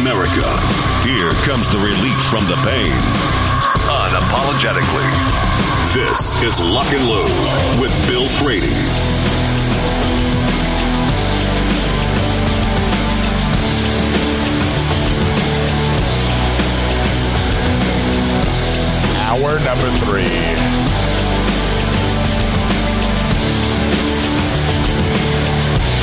America, here comes the relief from the pain, unapologetically. This is Lock and Load with Bill Frady. Hour number 3.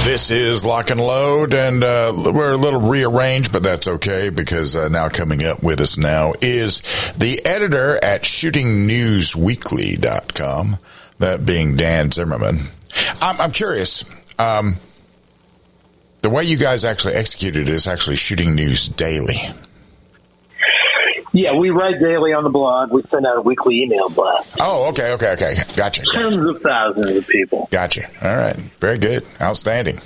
This is Lock and Load, and we're a little rearranged, but that's okay, because now coming up with us now is the editor at ShootingNewsWeekly.com, that being Dan Zimmerman. I'm curious, the way you guys actually execute it is actually shooting news daily. Yeah, we write daily on the blog. We send out a weekly email blast. Oh, okay. Gotcha. Tens of thousands of people. Gotcha. All right. Very good. Outstanding.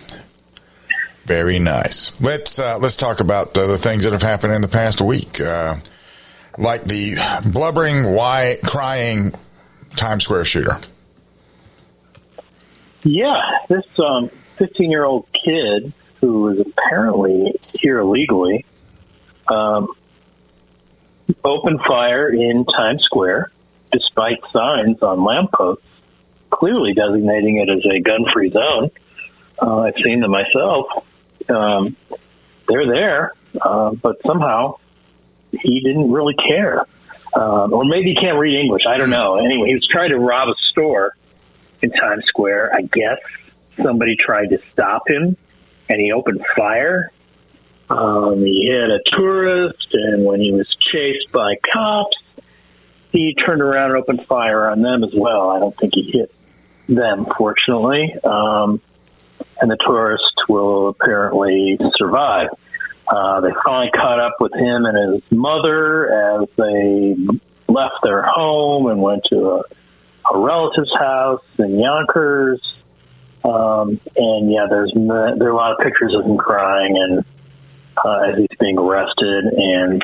Very nice. Let's talk about the things that have happened in the past week, like the blubbering, crying Times Square shooter. Yeah, this 15-year-old kid who was apparently here illegally. Open fire in Times Square, despite signs on lampposts clearly designating it as a gun-free zone. I've seen them myself. They're there, but somehow he didn't really care. Or maybe he can't read English. I don't know. Anyway, he was trying to rob a store in Times Square. I guess somebody tried to stop him, and he opened fire. He hit a tourist, and when he was chased by cops, he turned around and opened fire on them as well. I don't think he hit them, fortunately. And the tourist will apparently survive. They finally caught up with him and his mother as they left their home and went to a relative's house in Yonkers. There are a lot of pictures of him crying and as he's being arrested, and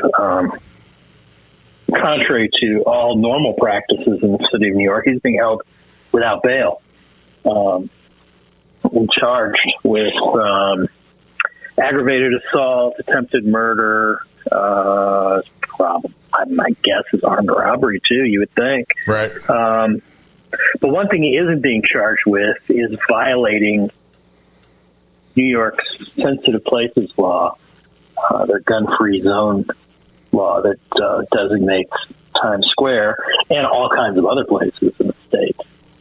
contrary to all normal practices in the city of New York, he's being held without bail and charged with aggravated assault, attempted murder, I guess is armed robbery too, you would think. Right. But one thing he isn't being charged with is violating New York's sensitive places law. Their gun-free zone law that designates Times Square and all kinds of other places in the state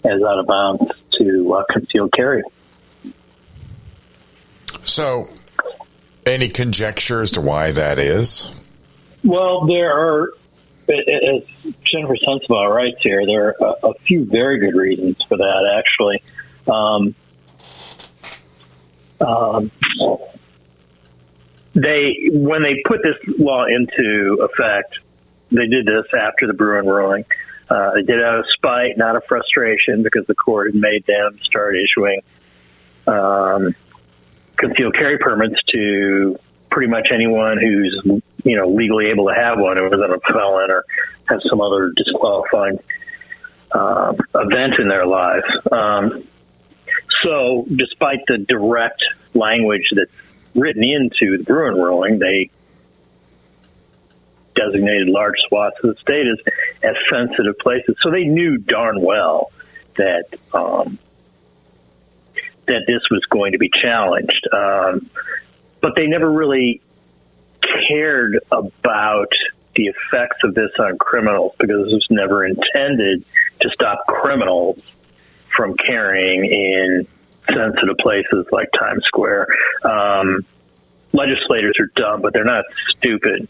as out of bounds to concealed carry. So, any conjecture as to why that is? Well, there are, as Jennifer Tensebaugh writes here, there are a few very good reasons for that, actually. When they put this law into effect, they did this after the Bruin ruling. They did it out of spite, not of frustration, because the court had made them start issuing concealed carry permits to pretty much anyone who's legally able to have one, who isn't a felon or has some other disqualifying event in their lives. So, despite the direct language that's written into the Bruin ruling, they designated large swaths of the state as sensitive places. So they knew darn well that that this was going to be challenged. But they never really cared about the effects of this on criminals, because this was never intended to stop criminals from carrying in sensitive places like Times Square. Legislators are dumb, but they're not stupid.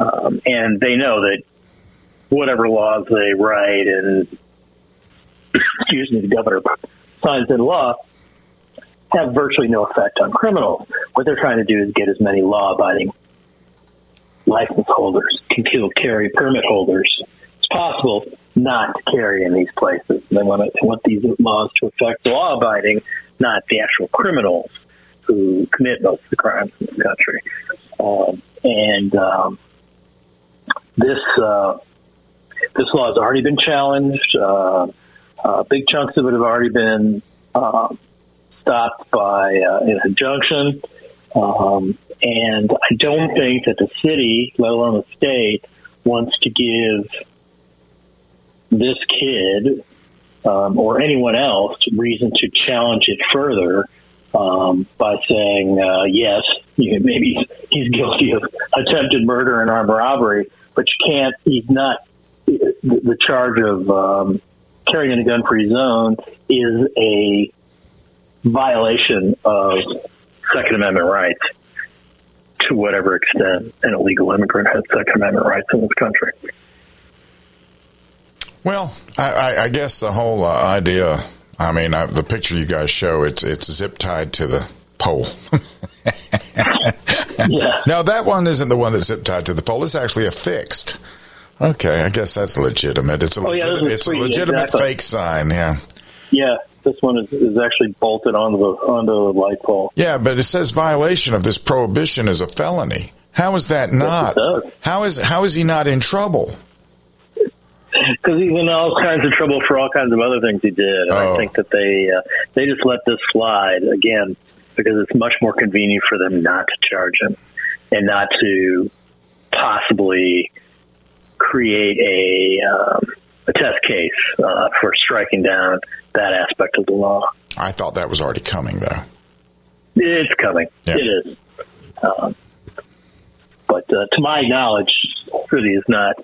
And they know that whatever laws they write and, the governor signs into law have virtually no effect on criminals. What they're trying to do is get as many law-abiding license holders, can still carry permit holders. It's possible not to carry in these places. They want these laws to affect law-abiding, not the actual criminals who commit most of the crimes in this country. This law has already been challenged. Big chunks of it have already been stopped by an injunction. And I don't think that the city, let alone the state, wants to give this kid or anyone else reason to challenge it further by saying, yes, you know, maybe he's guilty of attempted murder and armed robbery, but you can't, he's not, the charge of carrying a gun-free zone is a violation of Second Amendment rights to whatever extent an illegal immigrant has Second Amendment rights in this country. Well, I guess the whole idea, I mean, the picture you guys show, it's zip-tied to the pole. Yeah. No, that one isn't the one that's zip-tied to the pole. It's actually affixed. Okay, I guess that's legitimate. It's a legitimate exactly. Fake sign, yeah. Yeah. This one is actually bolted onto the light pole. Yeah, but it says violation of this prohibition is a felony. How is that not? Yes, it does. How is he not in trouble? Because he's in all kinds of trouble for all kinds of other things he did. And I think that they just let this slide, again, because it's much more convenient for them not to charge him and not to possibly create a test case for striking down that aspect of the law. I thought that was already coming, though. It's coming. Yeah. It is. But to my knowledge, really does not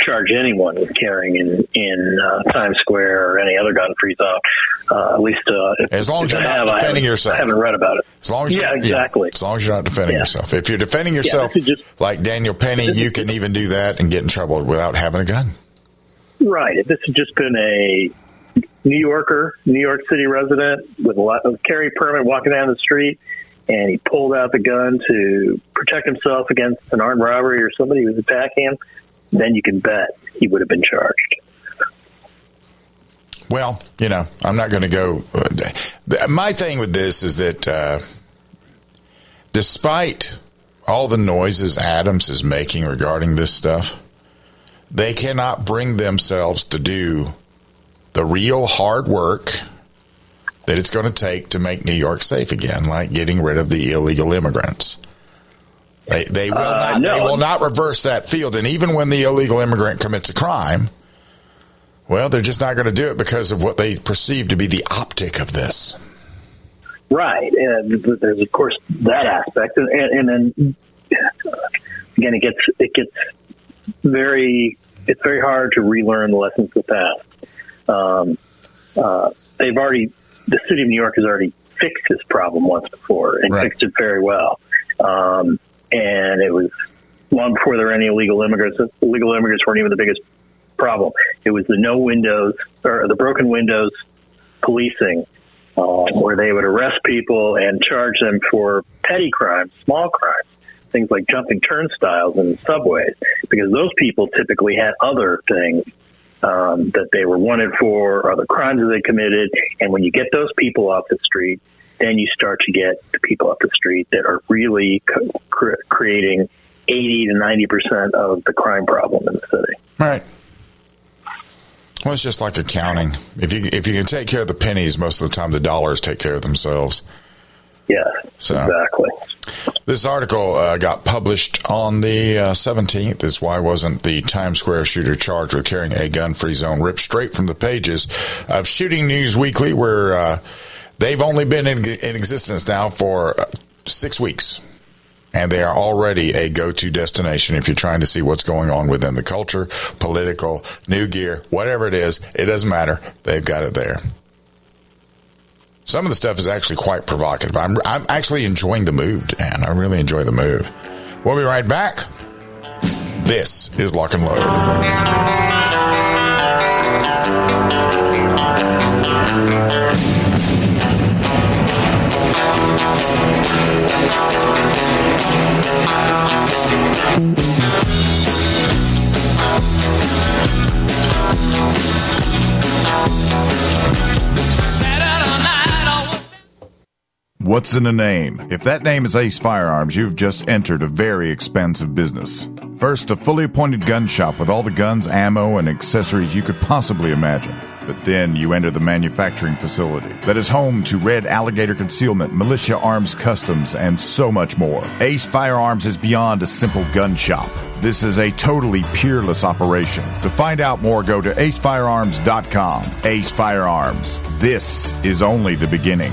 charge anyone with carrying in Times Square or any other gun-free zone. At least as long as you're not defending yourself. I haven't read about it. As long as exactly. Yeah, as long as you're not defending yourself. If you're defending yourself, like Daniel Penny, you can even do that and get in trouble without having a gun. Right. If this had just been a New Yorker, New York City resident with a carry permit walking down the street, and he pulled out the gun to protect himself against an armed robbery or somebody who was attacking him, then you can bet he would have been charged. Well, you know, I'm not going to go. My thing with this is that despite all the noises Adams is making regarding this stuff, they cannot bring themselves to do the real hard work that it's going to take to make New York safe again, like getting rid of the illegal immigrants. They will not reverse that field. And even when the illegal immigrant commits a crime, well, they're just not going to do it because of what they perceive to be the optic of this. Right. And there's, of course, that aspect. And then, again, it's very hard to relearn the lessons of the past. The city of New York has already fixed this problem once before and fixed it very well. And it was long before there were any illegal immigrants. Illegal immigrants weren't even the biggest problem. It was the no windows or the broken windows policing, where they would arrest people and charge them for petty crimes, small crimes. Things like jumping turnstiles in subways, because those people typically had other things that they were wanted for, other crimes that they committed. And when you get those people off the street, then you start to get the people off the street that are really creating 80 to 90% of the crime problem in the city. Right. Well, it's just like accounting. If you can take care of the pennies, most of the time the dollars take care of themselves. Yeah, so, exactly. This article got published on the 17th. Is why wasn't the Times Square shooter charged with carrying a gun-free zone ripped straight from the pages of Shooting News Weekly, where they've only been in existence now for 6 weeks. And they are already a go-to destination if you're trying to see what's going on within the culture, political, new gear, whatever it is. It doesn't matter. They've got it there. Some of the stuff is actually quite provocative. I'm actually enjoying the move, Dan. I really enjoy the move. We'll be right back. This is Lock and Load. What's in a name? If that name is Ace Firearms, you've just entered a very expansive business. First, a fully appointed gun shop with all the guns, ammo, and accessories you could possibly imagine. But then you enter the manufacturing facility that is home to Red Alligator Concealment, Militia Arms Customs, and so much more. Ace Firearms is beyond a simple gun shop. This is a totally peerless operation. To find out more, go to acefirearms.com. Ace Firearms. This is only the beginning.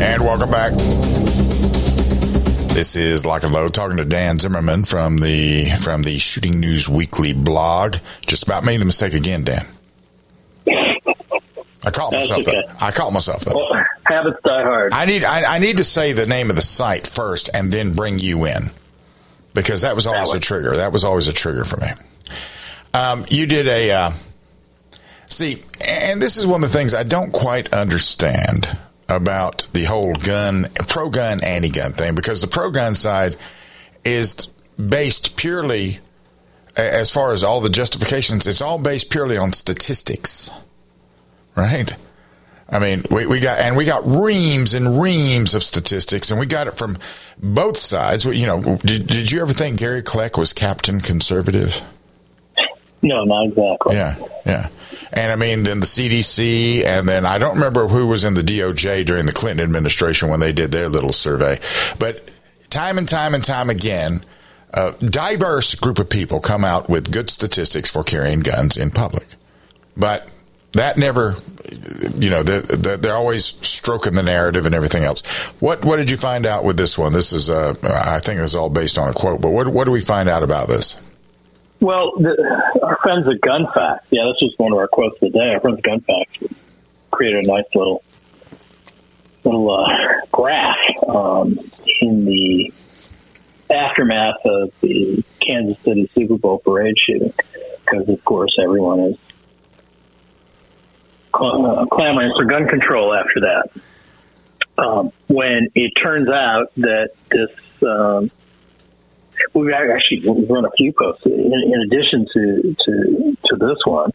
And welcome back. This is Lock and Load, talking to Dan Zimmerman from the Shooting News Weekly blog. Just about made the mistake again, Dan. I caught myself though. Well, habits die hard. I need to say the name of the site first and then bring you in, because that was always a trigger. That was always a trigger for me. You did a see, And this is one of the things I don't quite understand about the whole gun, pro-gun, anti-gun thing, because the pro-gun side is based purely, as far as all the justifications, it's all based purely on statistics, right? I mean, we got reams and reams of statistics, and we got it from both sides. You know, did you ever think Gary Kleck was Captain Conservative? No, not exactly. Yeah. And I mean, then the CDC, and then I don't remember who was in the DOJ during the Clinton administration when they did their little survey. But time and time and time again, a diverse group of people come out with good statistics for carrying guns in public. But that never, you know, they're always stroking the narrative and everything else. What did you find out with this one? This is, I think it's all based on a quote, but what do we find out about this? Well, our friends at Gun Facts, yeah, that's just one of our quotes of the day. Our friends at Gun Facts created a nice little graph in the aftermath of the Kansas City Super Bowl parade shooting, because, of course, everyone is clamoring for gun control after that. When it turns out that this... we've actually run a few posts in addition to this one,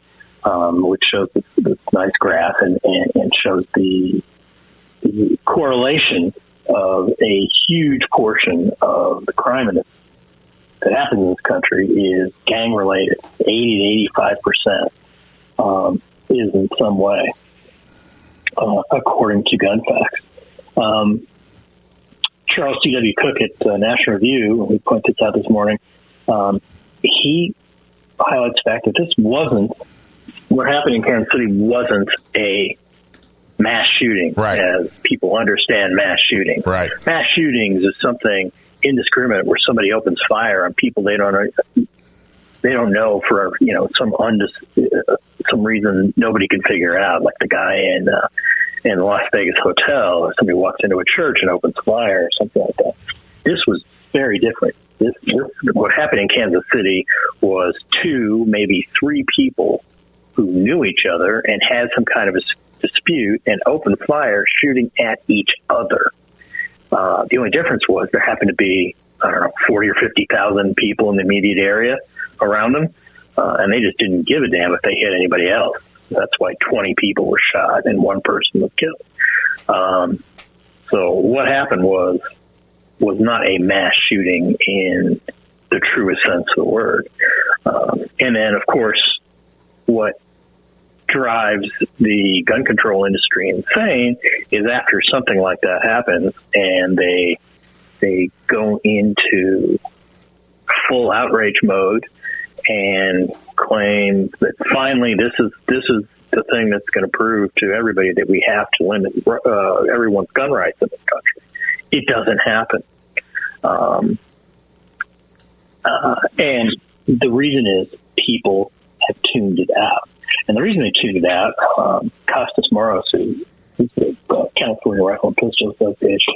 which shows this nice graph and shows the correlation of a huge portion of the crime that happens in this country is gang related. 80 to 85% is in some way, according to Gun Facts. Charles C.W. Cook at National Review, we pointed this out this morning, he highlights the fact that what happened in Kansas City wasn't a mass shooting, right, as people understand mass shooting. Right. Mass shootings is something indiscriminate where somebody opens fire on people they don't know for, you know, some reason nobody can figure out, like the guy in the Las Vegas hotel, somebody walks into a church and opens fire or something like that. This was very different. What happened in Kansas City was two, maybe three people who knew each other and had some kind of a dispute and opened fire, shooting at each other. The only difference was there happened to be, I don't know, 40 or 50,000 people in the immediate area around them, and they just didn't give a damn if they hit anybody else. That's why 20 people were shot and one person was killed. So what happened was not a mass shooting in the truest sense of the word. And then, of course, what drives the gun control industry insane is after something like that happens and they go into full outrage mode and claim that finally this is the thing that's going to prove to everybody that we have to limit everyone's gun rights in this country. It doesn't happen. And the reason is people have tuned it out. And the reason they tuned it out, Costas Moros, who's the California Rifle and Pistol Association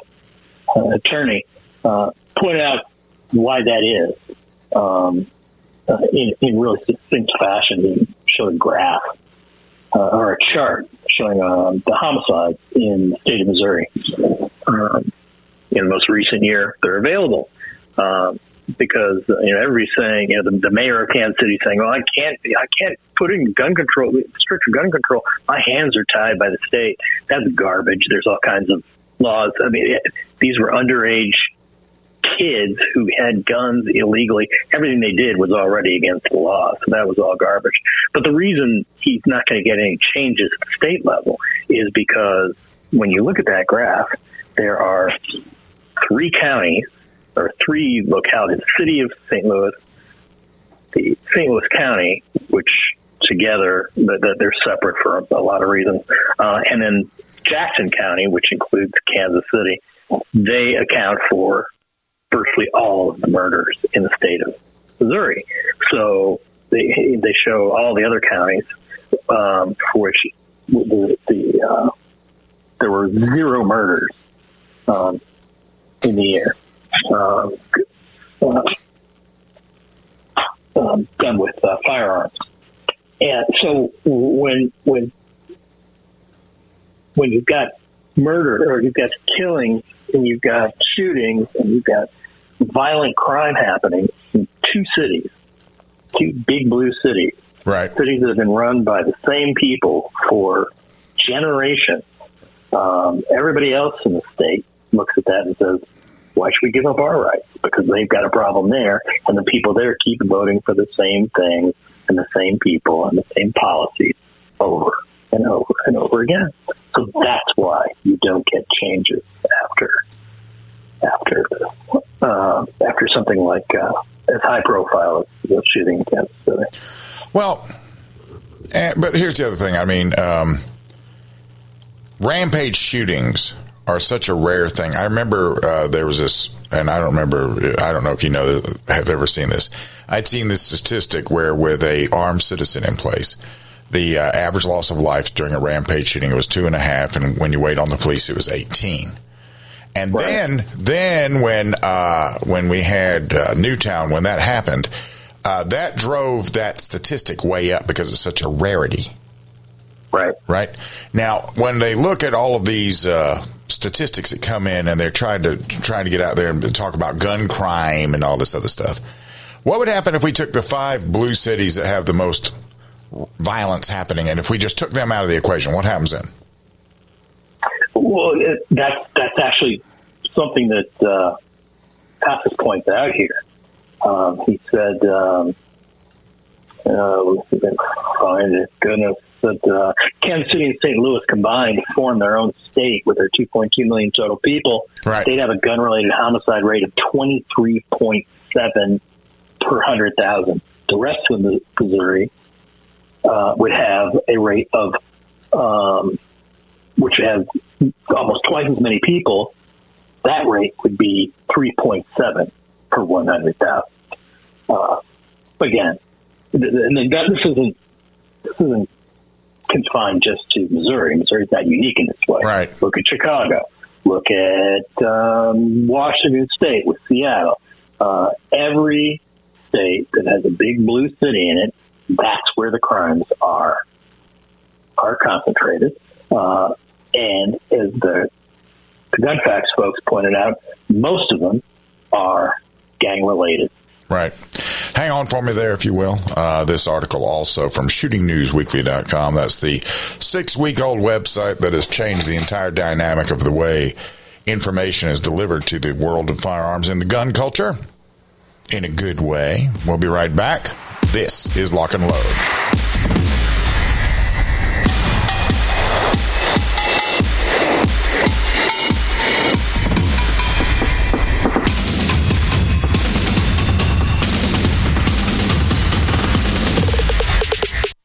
attorney, pointed out why that is. In really succinct fashion, he showed a graph or a chart showing the homicides in the state of Missouri. In the most recent year, they're available because everybody's saying, the mayor of Kansas City saying, "Well, I can't put in gun control, stricter gun control. My hands are tied by the state." That's garbage. There's all kinds of laws. I mean, these were underage kids who had guns illegally. Everything they did was already against the law, so that was all garbage. But the reason he's not going to get any changes at the state level is because when you look at that graph, there are three counties or three localities: the city of St. Louis, the St. Louis County, which together they're separate for a lot of reasons, and then Jackson County, which includes Kansas City. They account for virtually all of the murders in the state of Missouri. So they show all the other counties for which there were zero murders in the year done with firearms. And so when when you've got murder or you've got killing and you've got shootings and you've got violent crime happening in two cities, two big blue cities, right? Cities that have been run by the same people for generations. Everybody else in the state looks at that and says, why should we give up our rights? Because they've got a problem there, and the people there keep voting for the same thing and the same people and the same policies over and over and over again. So that's why you don't get changes after something like as high profile as the shooting against the... Well, but here's the other thing. I mean, rampage shootings are such a rare thing. I remember there was this, and I don't know if you know, have ever seen this. I'd seen this statistic where with a armed citizen in place, the average loss of life during a rampage shooting was 2.5, and when you wait on the police, it was 18. And right. then when we had Newtown, when that happened, that drove that statistic way up because it's such a rarity. Right. Right. Now, when they look at all of these statistics that come in and they're trying to get out there and talk about gun crime and all this other stuff, what would happen if we took the 5 blue cities that have the most violence happening, and if we just took them out of the equation, what happens then? Well, that's actually something that Costas points out here. He said, we can find it, goodness, that Kansas City and St. Louis combined form their own state with their 2.2 million total people. Right. They'd have a gun-related homicide rate of 23.7 per 100,000. The rest of Missouri would have a rate of, which has almost twice as many people. That rate would be 3.7 per 100,000. Again, and this isn't confined just to Missouri. Missouri's not unique in this way. Right. Look at Chicago. Look at Washington State with Seattle. Every state that has a big blue city in it, that's where the crimes are concentrated. And as the gun facts folks pointed out, most of them are gang related. Right. Hang on for me there, if you will. This article also from ShootingNewsWeekly.com. That's the 6-week-old website that has changed the entire dynamic of the way information is delivered to the world of firearms and the gun culture in a good way. We'll be right back. This is Lock and Load.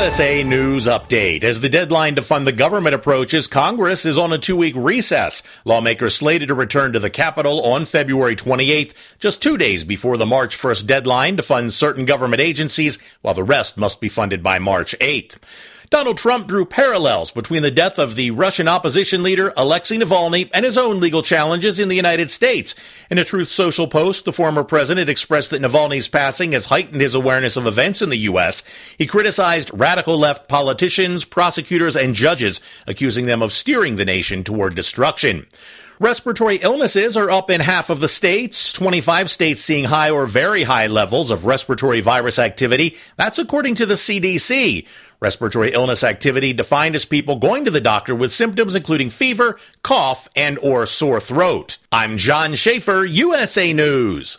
USA News Update. As the deadline to fund the government approaches, Congress is on a 2-week recess. Lawmakers slated to return to the Capitol on February 28th, just 2 days before the March 1st deadline to fund certain government agencies, while the rest must be funded by March 8th. Donald Trump drew parallels between the death of the Russian opposition leader Alexei Navalny and his own legal challenges in the United States. In a Truth Social post, the former president expressed that Navalny's passing has heightened his awareness of events in the U.S. He criticized radical radical left politicians, prosecutors, and judges, accusing them of steering the nation toward destruction. Respiratory illnesses are up in half of the states, 25 states seeing high or very high levels of respiratory virus activity. That's according to the CDC. Respiratory illness activity defined as people going to the doctor with symptoms including fever, cough, and or sore throat. I'm John Schaefer, USA News.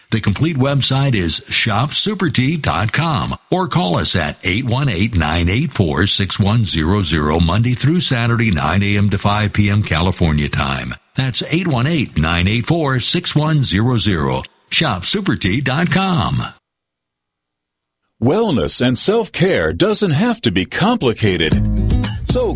The complete website is shopsupertea.com, or call us at 818-984-6100, Monday through Saturday, 9 a.m. to 5 p.m. California time. That's 818-984-6100. ShopSuperTea.com. Wellness and self-care doesn't have to be complicated. So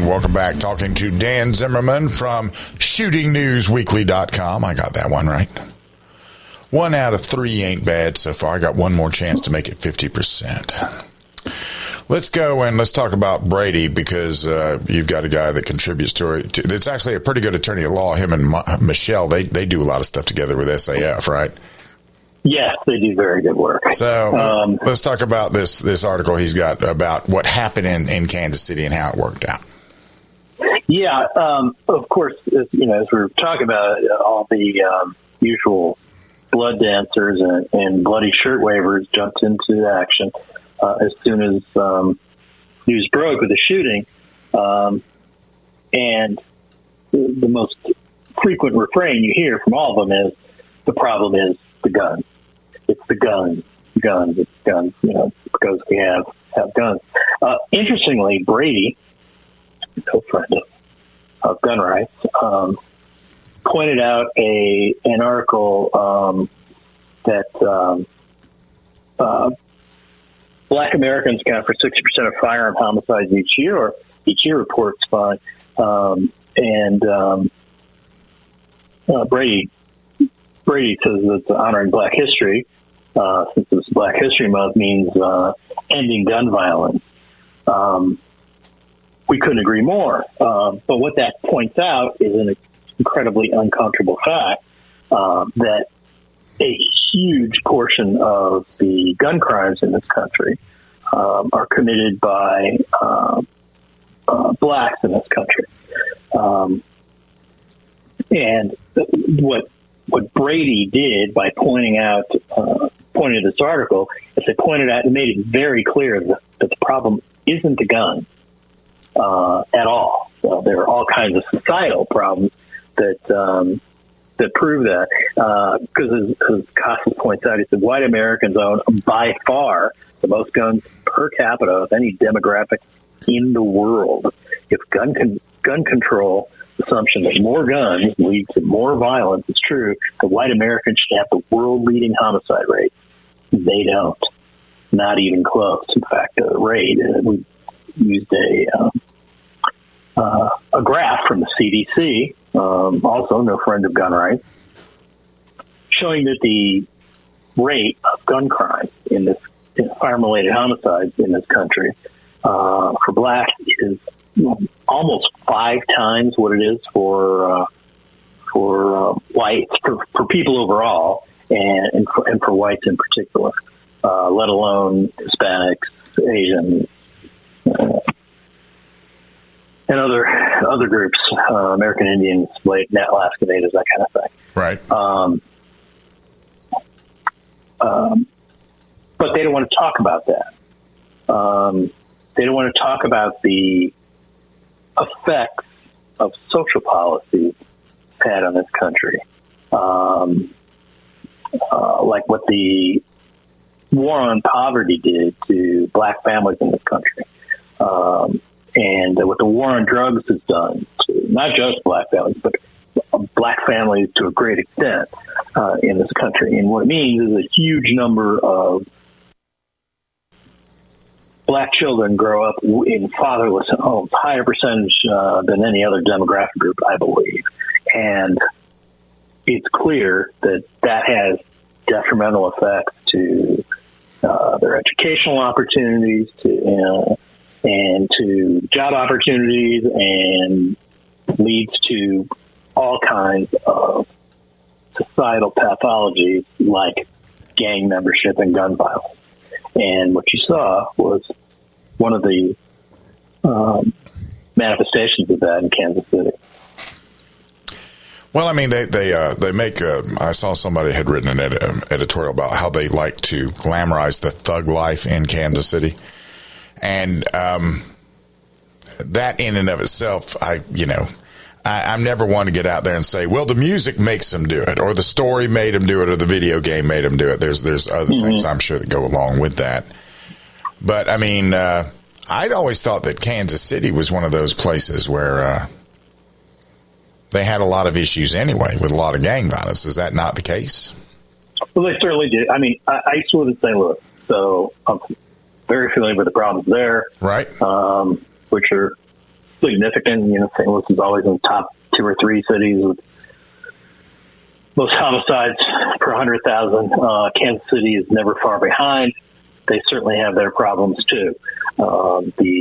Welcome back. Talking to Dan Zimmerman from ShootingNewsWeekly.com. I got that one right. 1 out of 3 ain't bad so far. I got one more chance to make it 50%. Let's go and let's talk about Brady, because you've got a guy that contributes to it. It's actually a pretty good attorney at law. Him and Michelle, they do a lot of stuff together with SAF, right? Yes, they do very good work. So let's talk about this article he's got about what happened in Kansas City and how it worked out. Yeah, of course, as we were talking about, all the usual blood dancers and bloody shirt wavers jumped into action as soon as news broke with the shooting. And the most frequent refrain you hear from all of them is, the problem is the gun. It's the guns, it's guns, because we have guns. Interestingly, Brady, no friend of gun rights, pointed out an article that Black Americans account for 60% of firearm homicides each year, reports by Brady says that honoring Black history, since it's Black History Month, means ending gun violence. We couldn't agree more. But what that points out is an incredibly uncomfortable fact, that a huge portion of the gun crimes in this country are committed by blacks in this country. And what Brady did by pointing to this article, is they pointed out and made it very clear that the problem isn't the gun. At all. Well, there are all kinds of societal problems that prove that. Because as Costas points out, he said, white Americans own by far the most guns per capita of any demographic in the world. If gun control assumption that more guns leads to more violence is true, the white Americans should have the world-leading homicide rate. They don't. Not even close. In fact, the rate, we used a graph from the CDC, also no friend of gun rights, showing that the rate of gun crime in this firearm-related homicides in this country for black is almost 5 times what it is for whites, for people overall, and for whites in particular, let alone Hispanics, Asians, and other groups, American Indians, Alaska Natives, that kind of thing. Right. But they don't want to talk about that. They don't want to talk about the effects of social policies had on this country, like what the war on poverty did to black families in this country, and what the war on drugs has done to not just black families, but black families to a great extent in this country. And what it means is a huge number of black children grow up in fatherless homes, higher percentage than any other demographic group, I believe. And it's clear that that has detrimental effects to their educational opportunities, and to job opportunities, and leads to all kinds of societal pathologies like gang membership and gun violence. And what you saw was one of the manifestations of that in Kansas City. Well, I mean, they make. I saw somebody had written an editorial about how they like to glamorize the thug life in Kansas City, and that in and of itself, I'm never one to get out there and say, well, the music makes them do it, or the story made them do it, or the video game made them do it. There's other things, I'm sure, that go along with that. But, I mean, I'd always thought that Kansas City was one of those places where they had a lot of issues anyway with a lot of gang violence. Is that not the case? Well, they certainly did. I mean, I used to live in St. Louis, so I'm very familiar with the problems there. Right. Which are significant. You know, St. Louis is always in the top 2 or 3 cities with most homicides per 100,000. Kansas City is never far behind. They certainly have their problems too. The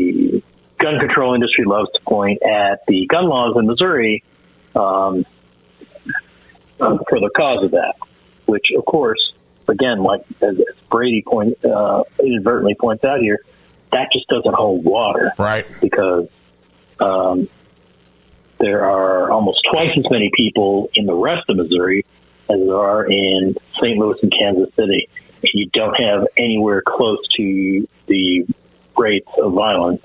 gun control industry loves to point at the gun laws in Missouri for the cause of that, which, of course, again, like as Brady inadvertently points out here, that just doesn't hold water, right? Because there are almost twice as many people in the rest of Missouri as there are in St. Louis and Kansas City. You don't have anywhere close to the rates of violence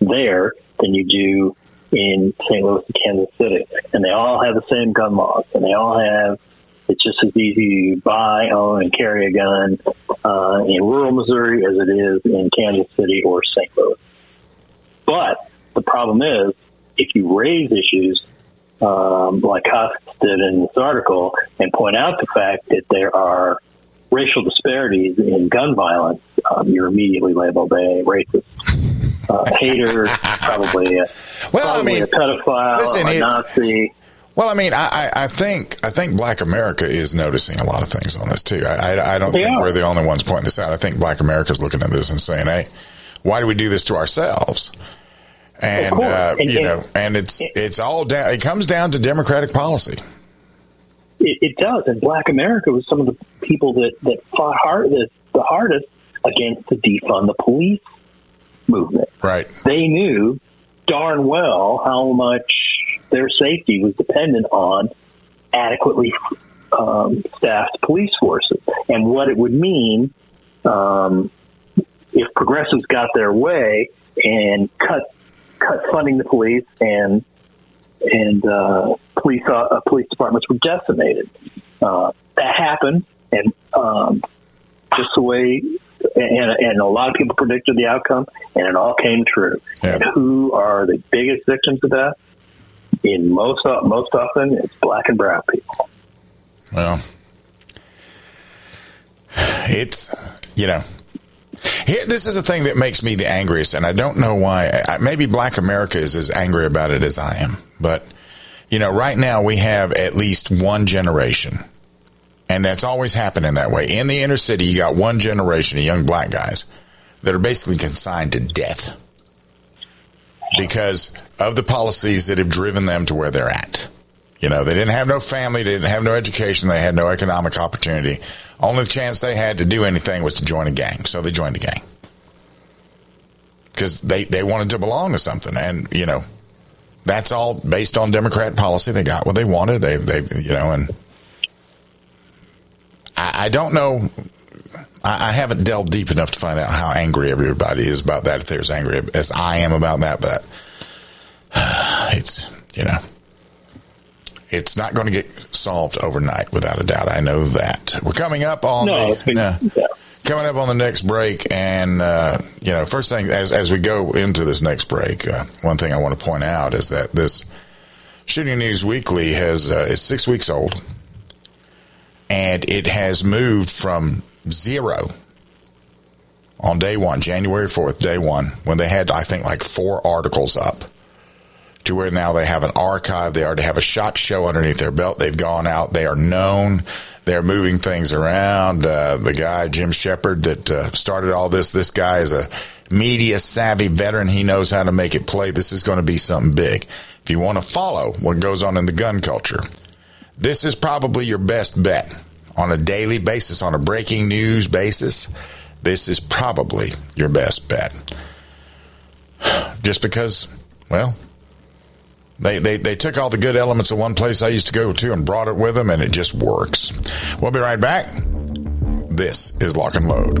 there than you do in St. Louis and Kansas City. And they all have the same gun laws, and they all have, it's just as easy to buy, own, and carry a gun in rural Missouri as it is in Kansas City or St. Louis. But the problem is, if you raise issues like Costas did in this article and point out the fact that there are racial disparities in gun violence, you're immediately labeled a racist, hater, probably a pedophile, a Nazi. Well, I mean, I think Black America is noticing a lot of things on this too. I don't think we're the only ones pointing this out. I think Black America is looking at this and saying, "Hey, why do we do this to ourselves?" And, it's all down. It comes down to democratic policy. It does. And Black America was some of the people that fought the hardest against the defund the police movement. Right. They knew darn well how much their safety was dependent on adequately staffed police forces and what it would mean if progressives got their way and cut funding the police, and police departments were decimated. That happened, and just the way and a lot of people predicted the outcome, and it all came true. Yeah. And who are the biggest victims of that? In most often, it's black and brown people. Well, it's, you know, here, this is the thing that makes me the angriest, and I don't know why. Maybe black America is as angry about it as I am. But, you know, right now we have at least one generation, and that's always happening that way. In the inner city, you got one generation of young black guys that are basically consigned to death because of the policies that have driven them to where they're at. You know, they didn't have no family, they didn't have no education, they had no economic opportunity. Only chance they had to do anything was to join a gang. So they joined a gang because they wanted to belong to something. And, you know, that's all based on Democrat policy. They got what they wanted. They you know, and I don't know. I haven't delved deep enough to find out how angry everybody is about that, if they're as angry as I am about that. But it's, you know, it's not going to get solved overnight, without a doubt. I know that. We're coming up on coming up on the next break, and you know, first thing as we go into this next break, one thing I want to point out is that this Shooting News Weekly has is 6 weeks old, and it has moved from zero on day one, January 4th, day one, when they had I think like 4 articles up, to where now they have an archive. They already have a shot show underneath their belt. They've gone out. They are known. They're moving things around. The guy, Jim Shepard, that started all this, this guy is a media-savvy veteran. He knows how to make it play. This is going to be something big. If you want to follow what goes on in the gun culture, this is probably your best bet on a daily basis, on a breaking news basis. This is probably your best bet. Just because, well, They took all the good elements of one place I used to go to and brought it with them, and it just works. We'll be right back. This is Lock and Load.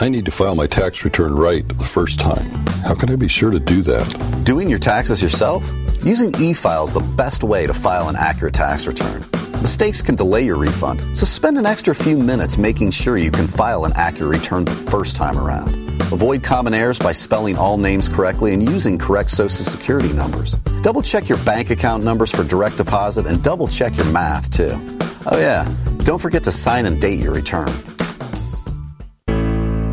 I need to file my tax return right the first time. How can I be sure to do that? Doing your taxes yourself? Using e-file is the best way to file an accurate tax return. Mistakes can delay your refund, so spend an extra few minutes making sure you can file an accurate return the first time around. Avoid common errors by spelling all names correctly and using correct Social Security numbers. Double-check your bank account numbers for direct deposit and double-check your math, too. Oh, yeah, don't forget to sign and date your return.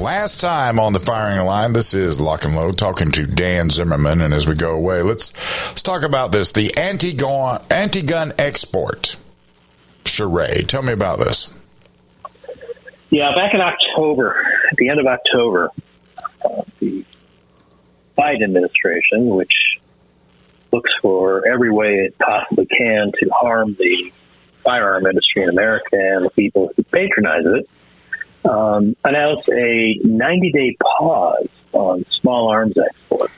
Last time on the firing line, this is Lock and Load talking to Dan Zimmerman, and as we go away, let's talk about this, the anti-gun export charade. Tell me about this. Yeah, back in October, at the end of October, the Biden administration, which looks for every way it possibly can to harm the firearm industry in America and the people who patronize it, announced a 90-day pause on small arms exports,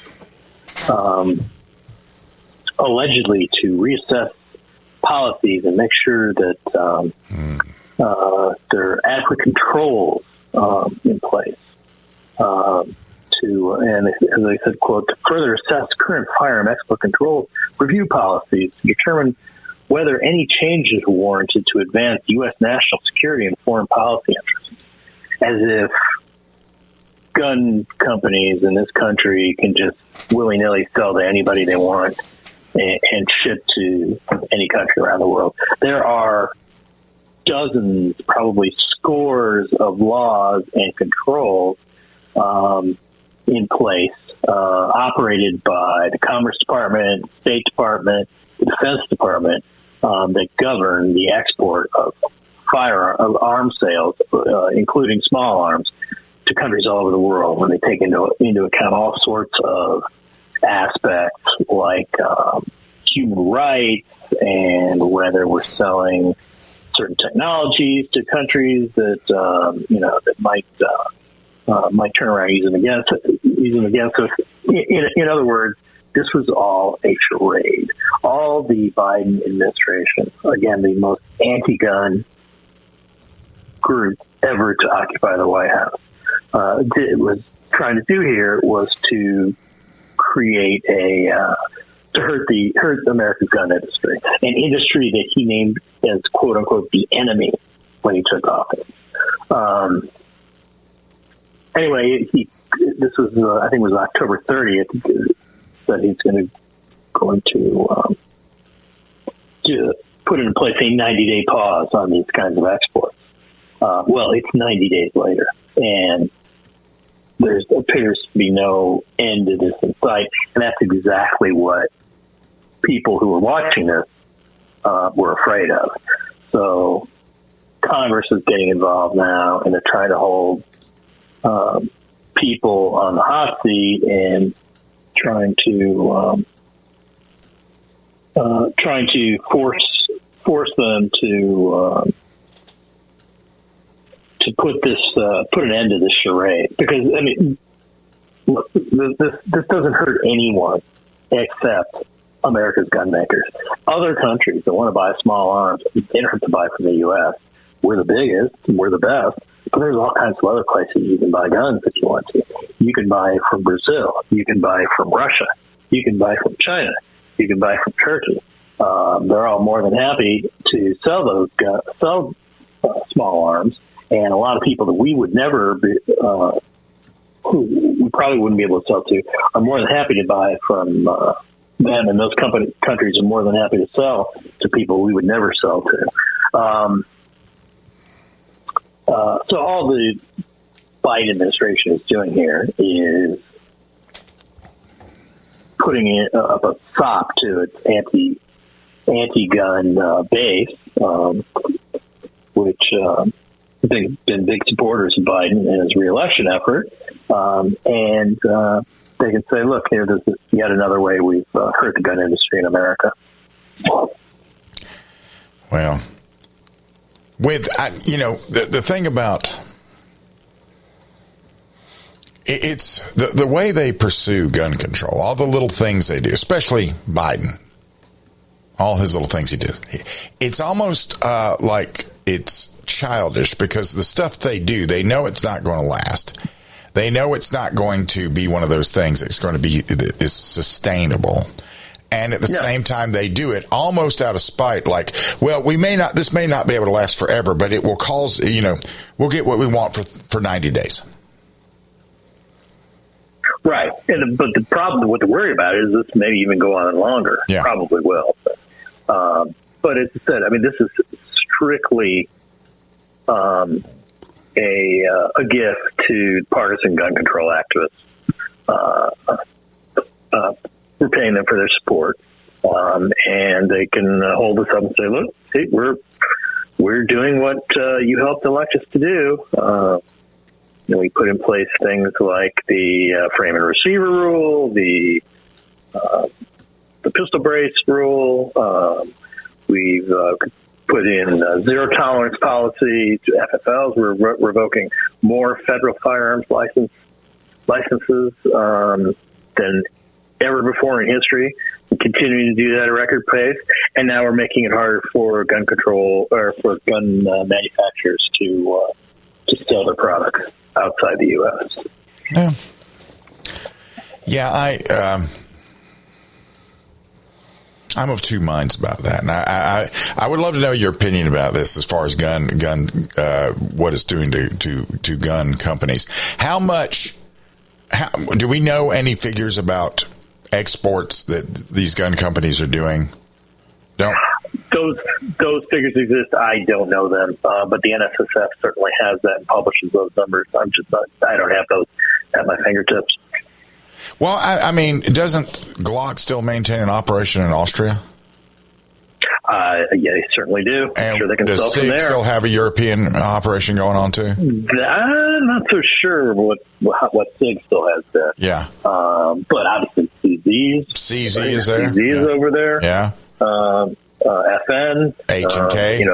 allegedly to reassess policies and make sure that there are adequate controls in place and as I said, quote, to further assess current firearm export control review policies to determine whether any change is warranted to advance U.S. national security and foreign policy interests. As if gun companies in this country can just willy-nilly sell to anybody they want and ship to any country around the world. There are dozens, probably scores of laws and controls in place, operated by the Commerce Department, State Department, the Defense Department, that govern the export of arms sales, including small arms, to countries all over the world, when they take into account all sorts of aspects like human rights and whether we're selling certain technologies to countries that that might turn around using against us. In other words, this was all a charade. All the Biden administration, again, the most anti-gun group ever to occupy the White House, was trying to do here was to create to hurt America's gun industry, an industry that he named as "quote unquote" the enemy when he took office. Anyway, this was I think it was October 30th that he's going to put into place a 90-day pause on these kinds of exports. Well, it's 90 days later, and there appears to be no end to this in sight, and that's exactly what people who were watching this were afraid of. So Congress is getting involved now, and they're trying to hold people on the hot seat and trying to force them to put an end to this charade, because I mean, look, this doesn't hurt anyone except America's gun makers. Other countries that want to buy small arms, they don't have to buy from the U.S. We're the biggest, we're the best, but there's all kinds of other places you can buy guns if you want to. You can buy from Brazil. You can buy from Russia. You can buy from China. You can buy from Turkey. They're all more than happy to sell those guns, sell small arms, and a lot of people that we would never be, who we probably wouldn't be able to sell to, are more than happy to buy from them, and those countries are more than happy to sell to people we would never sell to. So all the Biden administration is doing here is putting up a stop to its anti-gun base, which has been big supporters of Biden and his reelection effort. And they can say, look, here, this is yet another way we've hurt the gun industry in America. Well, the thing about it's the way they pursue gun control, all the little things they do, especially Biden, all his little things he does. It's almost like it's childish because the stuff they do, they know it's not going to last. They know it's not going to be one of those things that's going to be is sustainable. And at the same time, they do it almost out of spite. Like, well, this may not be able to last forever, but it will cause, we'll get what we want for 90 days. Right. But the problem, what to worry about is this may even go on longer. Yeah. Probably will. But as I said, I mean, this is strictly a gift to partisan gun control activists. We're paying them for their support, and they can hold us up and say, "Look, see, we're doing what you helped elect us to do." And we put in place things like the frame and receiver rule, the pistol brace rule. We've put in zero tolerance policy to FFLs. We're revoking more federal firearms licenses than ever before in history, and continuing to do that at a record pace. And now we're making it harder for gun control or for gun manufacturers to sell their products outside the U.S. Yeah, I'm of two minds about that, and I would love to know your opinion about this as far as gun what it's doing to gun companies. How do we know any figures about exports that these gun companies are doing? Those figures exist. I don't know them, but the NSSF certainly has that and publishes those numbers. I don't have those at my fingertips. Well, I mean, doesn't Glock still maintain an operation in Austria? Yeah, they certainly do. And sure, they can does SIG still have a European operation going on too? I'm not so sure what SIG still has there. Yeah, but obviously CZ is there. CZ is over there. Yeah. FN, H&K.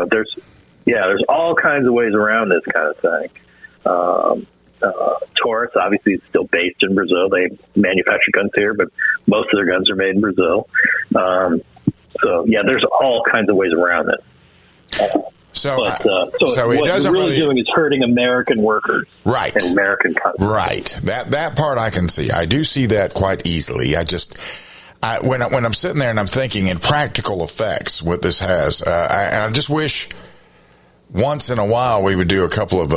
There's all kinds of ways around this kind of thing. Taurus obviously is still based in Brazil. They manufacture guns here, but most of their guns are made in Brazil. So yeah, there's all kinds of ways around it. So what it doesn't really doing is hurting American workers, right? And American companies, right? That part I can see. I do see that quite easily. When I'm sitting there and I'm thinking in practical effects what this has, I just wish once in a while we would do a couple of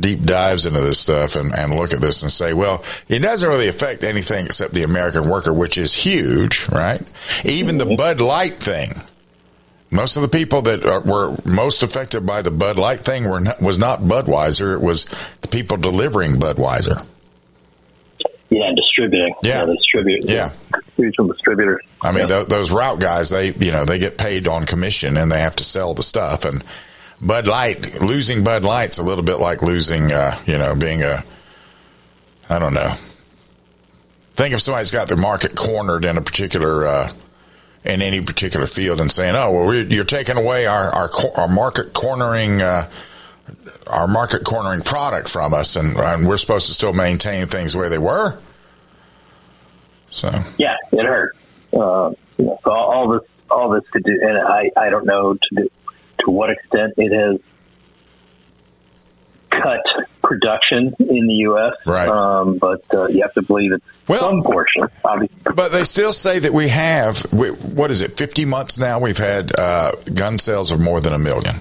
deep dives into this stuff and look at this and say, well, it doesn't really affect anything except the American worker, which is huge, right? Even the Bud Light thing. Most of the people that were most affected by the Bud Light thing was not Budweiser. It was the people delivering Budweiser. Yeah, and distributing. Yeah, regional distributors. I mean, those route guys, they get paid on commission and they have to sell the stuff. And Bud Light, losing Bud Light's a little bit like losing, being I don't know. Think if somebody's got their market cornered in a particular, in any particular field, and saying, "Oh, well, you're taking away our market cornering." Our market cornering product from us, and we're supposed to still maintain things the way they were. So yeah, it hurt. know, so all this could do, and I don't know to what extent it has cut production in the U.S., right. but you have to believe it's some portion, obviously. But they still say that we have, what is it, 50 months now we've had gun sales of more than 1 million.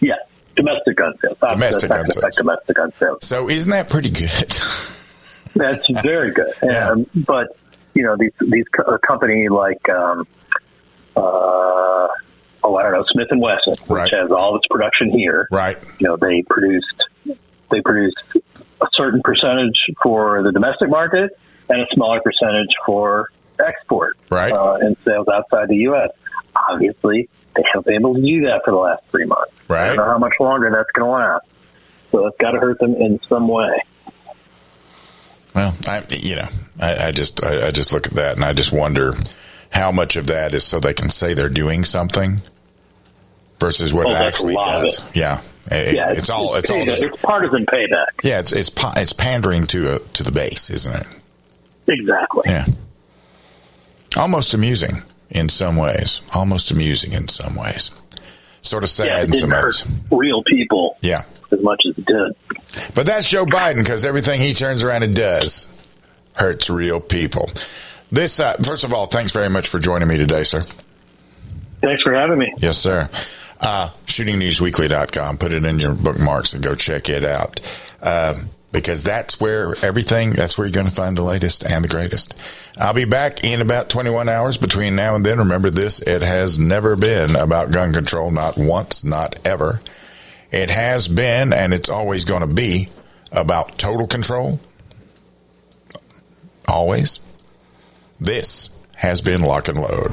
Yeah, domestic gun sales. Domestic gun sales. So isn't that pretty good? That's very good. Yeah. But, you know, these a company like, I don't know, Smith & Wesson, which right. has all its production here. Right. You know, they produced a certain percentage for the domestic market and a smaller percentage for export right. And sales outside the U.S. Obviously, they haven't been able to do that for the last 3 months. Right. I don't know how much longer that's going to last. So it's got to hurt them in some way. Well, I just look at that and I just wonder how much of that is so they can say they're doing something versus what it actually does. Yeah. It's partisan payback. Yeah, it's pandering to the base, isn't it? Exactly. Yeah. Almost amusing in some ways. Sort of sad in some ways. Real people. Yeah. As much as it did. But that's Joe Biden, because everything he turns around and does hurts real people. This, first of all, thanks very much for joining me today, sir. Thanks for having me. Yes, sir. ShootingNewsWeekly.com. Put it in your bookmarks and go check it out. Because that's where you're going to find the latest and the greatest. I'll be back in about 21 hours. Between now and then, remember this, it has never been about gun control, not once, not ever. It has been, and it's always going to be, about total control. Always. This has been Lock and Load.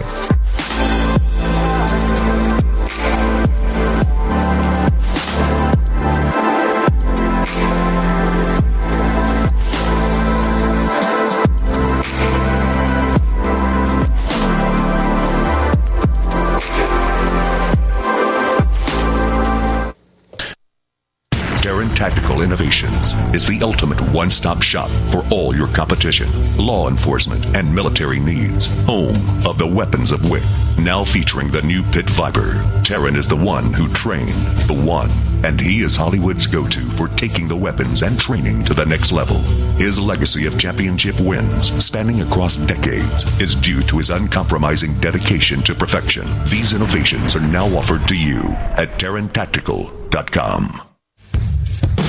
Tactical Innovations is the ultimate one-stop shop for all your competition, law enforcement, and military needs. Home of the weapons of WIC. Now featuring the new Pit Viper. Terran is the one who trained the one, and he is Hollywood's go-to for taking the weapons and training to the next level. His legacy of championship wins, spanning across decades, is due to his uncompromising dedication to perfection. These innovations are now offered to you at TerranTactical.com.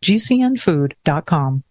gcnfood.com.